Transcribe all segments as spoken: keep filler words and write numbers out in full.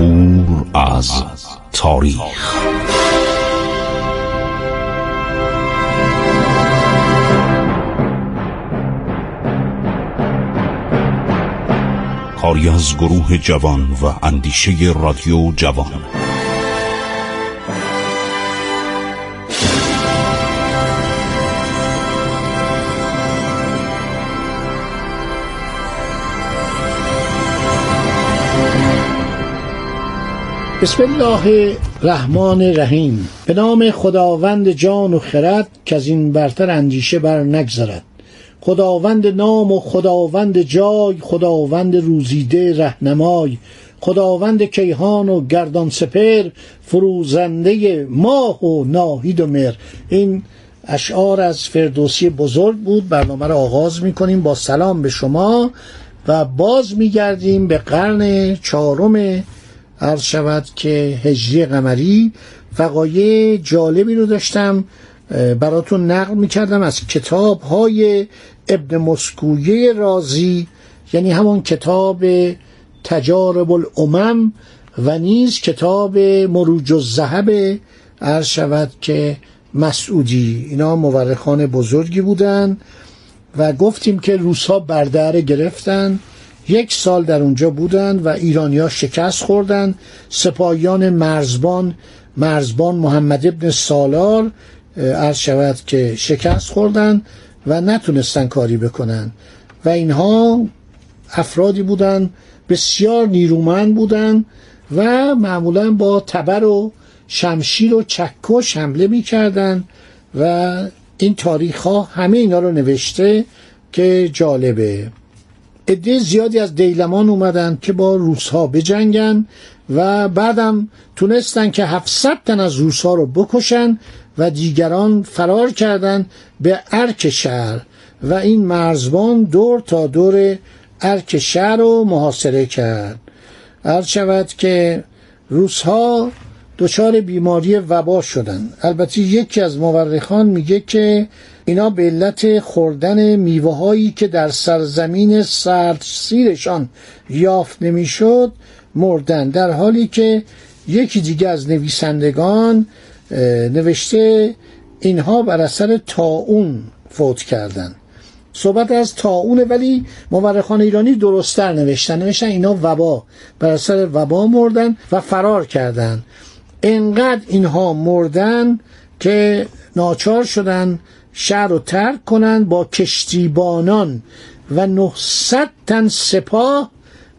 نیشابور از تاریخ. کاری از گروه جوان و اندیشه رادیو جوان. بسم الله الرحمن الرحیم. به نام خداوند جان و خرد که از این برتر اندیشه بر نگذرد. خداوند نام و خداوند جای، خداوند روزیده رهنمای، خداوند کیهان و گردان سپر، فروزنده ماه و ناهید و مر. این اشعار از فردوسی بزرگ بود. برنامه را آغاز می‌کنیم با سلام به شما و باز می‌گردیم به قرن چهارم عرض شود که هجری قمری. وقایع جالبی رو داشتم براتون نقل میکردم از کتاب های ابن مسکویه رازی، یعنی همون کتاب تجارب الامم و نیز کتاب مروج الذهب عرض شود که مسعودی. اینا مورخان بزرگی بودن و گفتیم که روس‌ها بردر گرفتن، یک سال در اونجا بودن و ایرانی‌ها شکست خوردن. سپاهیان مرزبان مرزبان محمد ابن سالار عرض شود که شکست خوردن و نتونستن کاری بکنن و اینها افرادی بودن بسیار نیرومند بودن و معمولا با تبر و شمشیر و چکش حمله میکردن و این تاریخ ها همه اینا رو نوشته که جالبه. عده زیادی از دیلمان اومدن که با روس ها بجنگن و بعدم تونستن که هفتصد تن از روس ها رو بکشن و دیگران فرار کردند به ارک شهر و این مرزبان دور تا دور ارک شهر رو محاصره کرد. عرض شود که روس‌ها دچار بیماری وبا شدند. البته یکی از مورخان میگه که اینا به علت خوردن میوه‌هایی که در سرزمین سردسیرشان یافت نمیشد مردند، در حالی که یکی دیگه از نویسندگان نوشته اینها بر اثر طاعون فوت کردن. صحبت از طاعونه، ولی مورخان ایرانی درست‌تر نوشتن نوشتن اینا وبا، بر اثر وبا مردن و فرار کردن. انقدر اینها مردن که ناچار شدن شهر رو ترک کنن با کشتیبانان و نهصد تن سپاه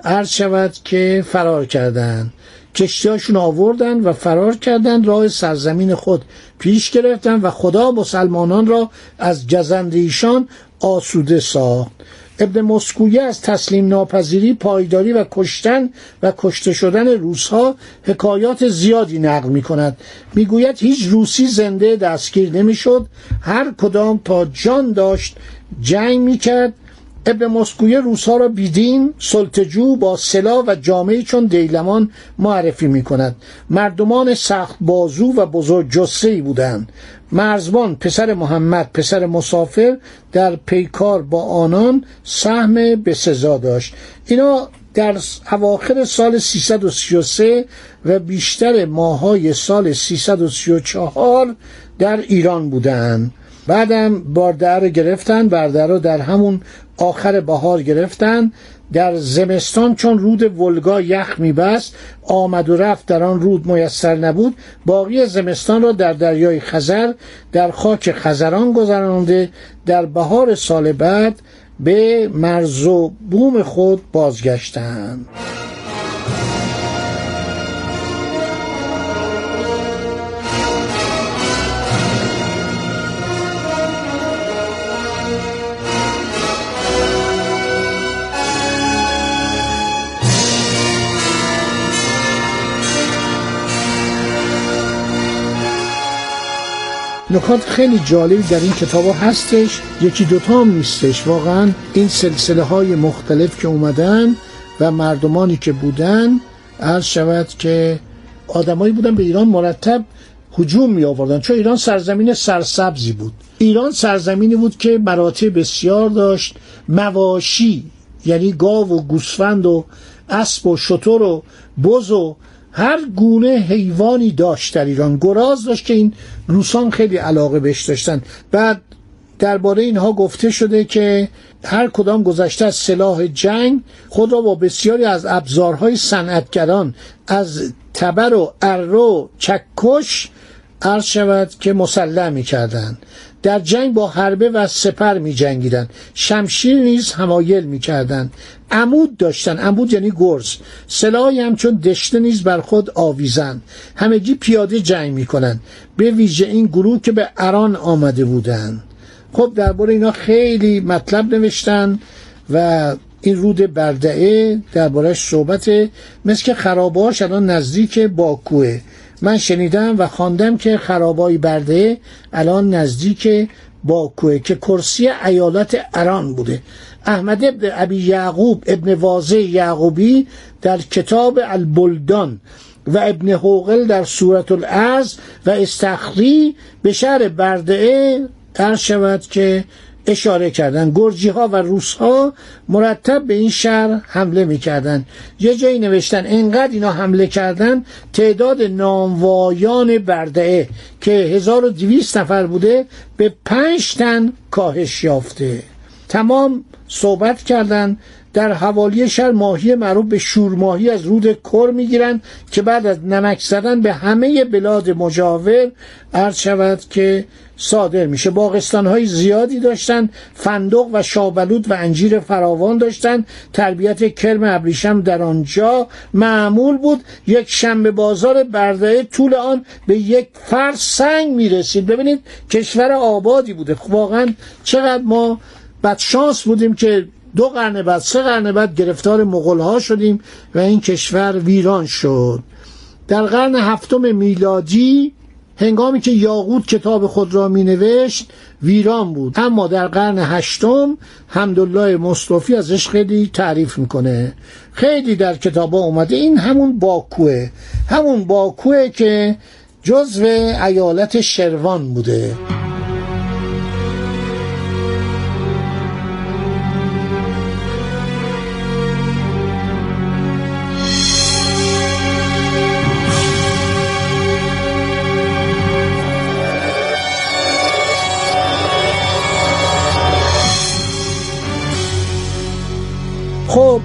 عرض شود که فرار کردن. کشتیاشون آوردن و فرار کردن، راه سرزمین خود پیش گرفتن و خدا مسلمانان را از گزند ایشان آسوده ساخت. ابن مسکویه از تسلیم ناپذیری، پایداری و کشتن و کشته شدن روس‌ها حکایات زیادی نقل می‌کند. می‌گوید هیچ روسی زنده دستگیر نمی‌شد، هر کدام تا جان داشت جنگ می‌کرد. ابن مسکویه روس‌ها را بیدین، سلطه‌جو، با سلاح و جامعه‌ای چون دیلمان معرفی می‌کند. مردمان سخت بازو و بزرگ جثه‌ای بودند. مرزبان پسر محمد پسر مسافر در پیکار با آنان سهم بسزا داشت. اینا در اواخر سال سیصد و سی و سه و بیشتر ماه‌های سال سیصد و سی و چهار در ایران بودند. بعدم باردر رو گرفتن، باردر رو در همون آخر بهار گرفتن. در زمستان چون رود ولگا یخ میبست، آمد و رفت در آن رود میسر نبود، باقی زمستان را در دریای خزر در خاک خزران گذرانده. در بهار سال بعد به مرز و بوم خود بازگشتند. نکات خیلی جالبی در این کتاب هستش، یکی دوتا هم نیستش. واقعا این سلسله های مختلف که اومدن و مردمانی که بودن عرض شود که آدمایی بودن به ایران مرتب هجوم می آوردن، چون ایران سرزمین سرسبزی بود. ایران سرزمینی بود که مراتع بسیار داشت، مواشی یعنی گاو و گوسفند و اسب و شتر و بز و هر گونه حیوانی داشت در ایران. گراز داشت که این روسان خیلی علاقه بهش داشتن. بعد درباره اینها گفته شده که هر کدام گذشته از سلاح جنگ خود را با بسیاری از ابزارهای صنعتگران از تبر و اره و چکش عرض شود که مسلح می کردن. در جنگ با حربه و سپر می جنگیدن. شمشیر نیز همایل می کردن. عمود داشتن، عمود یعنی گرز. سلاحی همچون دشته نیز بر خود آویزند. همگی پیاده جنگ می کنند، به ویژه این گروه که به اران آمده بودند. خب درباره اینا خیلی مطلب نوشتن و این رود بردعه درباره‌اش صحبته. مثل که خرابه‌هاش الان نزدیک باکوه. من شنیدم و خواندم که خرابای بردعه الان نزدیک باکوه که کرسی ایالت اران بوده. احمد ابن ابی یعقوب ابن واضح یعقوبی در کتاب البلدان و ابن حوقل در سورة العرض و استخری به شهر بردعه در شود که اشاره کردن. گرجی ها و روس ها مرتب به این شهر حمله می کردن. یه جایی نوشتن اینقدر اینا حمله کردن تعداد ناموایان بردعه که هزار و دویست نفر بوده به پنج تن کاهش یافته. تمام صحبت کردن. در حوالی شهر ماهی معروف به شورماهی از رود کر میگیرن که بعد از نمک زدن به همه بلاد مجاور عرض شود که صادر میشه. باغستان‌های زیادی داشتن، فندق و شابلوت و انجیر فراوان داشتن. تربیت کرم ابریشم در آنجا معمول بود. یک شنبه بازار بردعه طول آن به یک فرس سنگ میرسید. ببینید کشور آبادی بوده. واقعا چقدر ما بدشانس بودیم که دو قرن بعد سه قرن بعد گرفتار مغول‌ها شدیم و این کشور ویران شد. در قرن هفتم میلادی هنگامی که یاقوت کتاب خود را می نوشت ویران بود. اما در قرن هشتم حمدالله مصطفی ازش خیلی تعریف میکنه. خیلی در کتابا اومده. این همون باکوه، همون باکوه که جزو ایالت شروان بوده. خب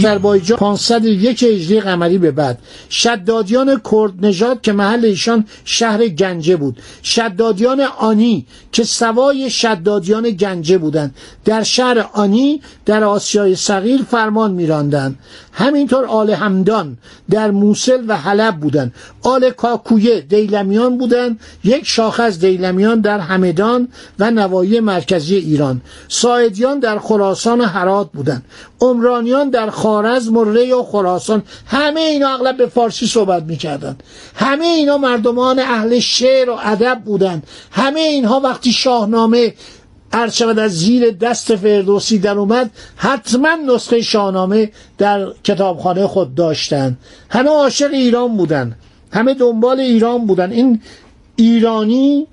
آذربایجان پانصد و یک هجری قمری به بعد شدادیان کرد نژاد که محل ایشان شهر گنجه بود، شدادیان آنی که سوای شدادیان گنجه بودند، در شهر آنی در آسیای صغیر فرمان می‌راندند. همینطور آل همدان در موصل و حلب بودند. آل کاکویه دیلمیان بودند، یک شاخه از دیلمیان در همدان و نواحی مرکزی ایران. سایدیان در خراسان و هرات بودند. عمرانیان در خوارزم و ری و خراسان. همه اینا اغلب به فارسی صحبت می‌کردند. همه اینا مردمان اهل شعر و ادب بودند. همه اینها وقتی شاهنامه عرشبت از زیر دست فردوسی در اومد حتما نسخه شاهنامه در کتابخانه خود داشتن. همه عاشق ایران بودن، همه دنبال ایران بودن. این ایرانی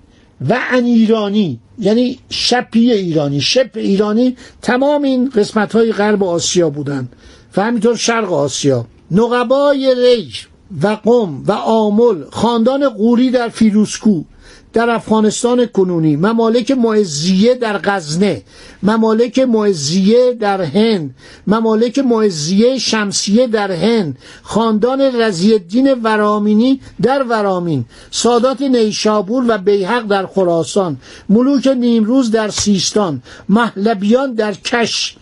و ان ایرانی یعنی شپی ایرانی، شپ ایرانی، تمام این قسمت‌های غرب آسیا بودن و همینطور شرق آسیا. نقبای ری و قم و آمل، خاندان غوری در فیروزکوه در افغانستان کنونی، ممالک معزیه در غزنه، ممالک معزیه در هند، ممالک معزیه شمسیه در هند، خاندان رضی الدین ورامینی در ورامین، سادات نیشابور و بیهق در خراسان، ملوک نیمروز در سیستان، مهلبیان در کش،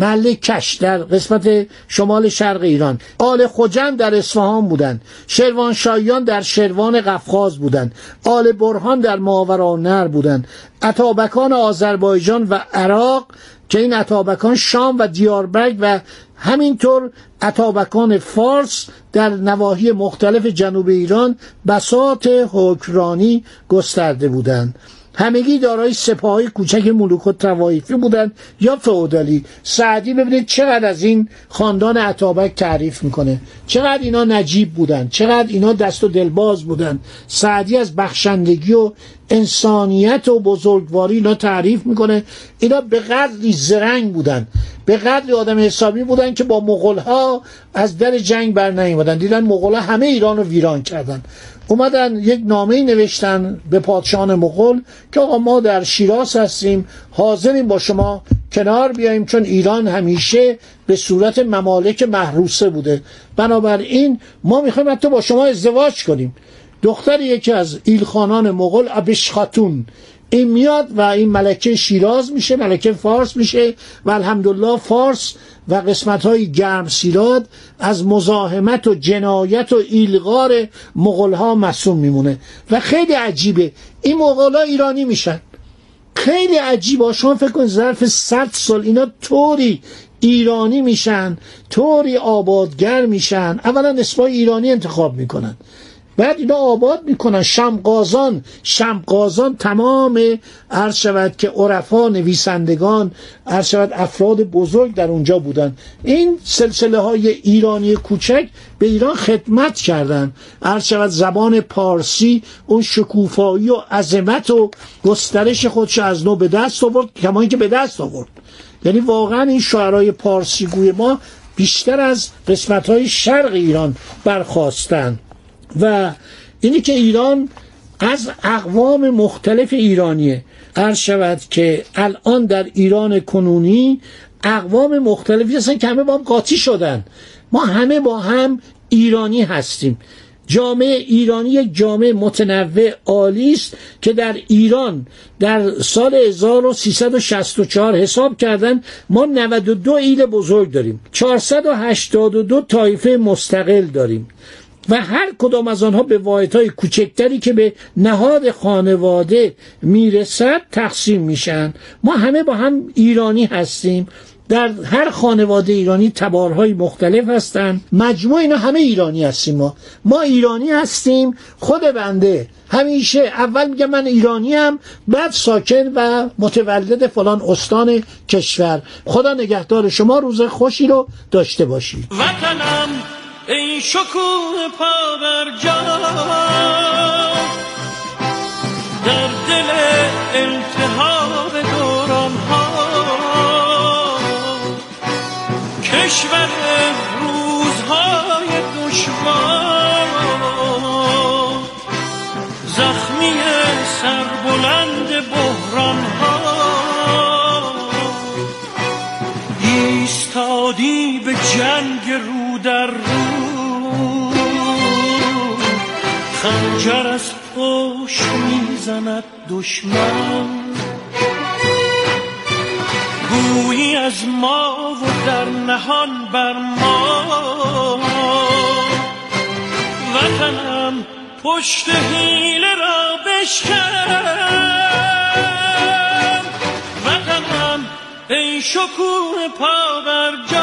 محله کش در قسمت شمال شرق ایران. آل خوجان در اصفهان بودند. شروان شایان در شروان قفقاز بودند. آل برهان در ماورالنهر بودند. اتابکان آذربایجان و عراق که این اتابکان شام و دیاربکر و همینطور اتابکان فارس در نواحی مختلف جنوب ایران بساط حکمرانی گسترده بودند. همگی دارای سپاه‌های کوچک ملوک و طوایفی بودند یا فئودالی. سعدی ببینید چقدر از این خاندان اتابک تعریف میکنه. چقدر اینا نجیب بودند، چقدر اینا دست و دلباز بودند. سعدی از بخشندگی و انسانیت و بزرگواری اینا تعریف میکنه. اینا به قدری زرنگ بودن، به قدری آدم حسابی بودن که با مغول‌ها از در جنگ بر نیومدن. دیدن مغول‌ها همه ایران رو ویران کردن، اومدن یک نامه‌ای نوشتن به پادشاهان مغول که آقا ما در شیراز هستیم، حاضریم با شما کنار بیاییم، چون ایران همیشه به صورت ممالک محروسه بوده، بنابراین ما میخوایم حتی با شما ازدواج کنیم. دختر یکی از ایلخانان مغول، ابش خاتون، این میاد و این ملکه شیراز میشه، ملکه فارس میشه و الحمدلله فارس و قسمت‌های گرمسیراد از مزاحمت و جنایت و ایلغار مغول‌ها معصوم میمونه. و خیلی عجیبه این مغول‌ها ایرانی میشن، خیلی عجیبه. شما فکر کن ظرف صد سال اینا طوری ایرانی میشن، طوری آبادگر میشن. اولا اسم ایرانی انتخاب میکنن، بعد اینا آباد میکنن. شمقازان، شمقازان تمام عرض شود که عرفا، نویسندگان، عرض شود افراد بزرگ در اونجا بودن. این سلسله های ایرانی کوچک به ایران خدمت کردن، عرض شود زبان پارسی اون شکوفایی و عظمت و گسترش خودش از نو به دست آورد، کما اینکه به دست آورد. یعنی واقعا این شاعرای پارسی گوی ما بیشتر از قسمت های شرق ایران برخواستن. و اینی که ایران از اقوام مختلف ایرانیه. عرض شود که الان در ایران کنونی اقوام مختلفی هستن که همه با هم قاطی شدن. ما همه با هم ایرانی هستیم. جامعه ایرانی یک جامعه متنوع عالی است که در ایران در سال هزار و سیصد و شصت و چهار حساب کردن ما نود و دو ایل بزرگ داریم، چهارصد و هشتاد و دو طایفه مستقل داریم و هر کدام از آنها به واحدهای کوچکتری که به نهاد خانواده میرسد تقسیم میشن. ما همه با هم ایرانی هستیم. در هر خانواده ایرانی تبارهای مختلف هستند. مجموع اینا همه ایرانی هستیم. ما ما ایرانی هستیم. خود بنده همیشه اول میگم من ایرانیم، بعد ساکن و متولد فلان استان کشور. خدا نگهدار شما، روز خوشی رو داشته باشید. وطنم ای شکوه پا بر جا، در دل التهاب دوران ها، کشور روزهای دشوار، زخمی سربلند بحران ها، ایستادی به جنگ رو در رو، خنجر از پشت میزند دشمن، گویی از ما و در نهان بر ما، وطنم پشت حیله را بشکن، وطنم ای شکوه پا بر جا.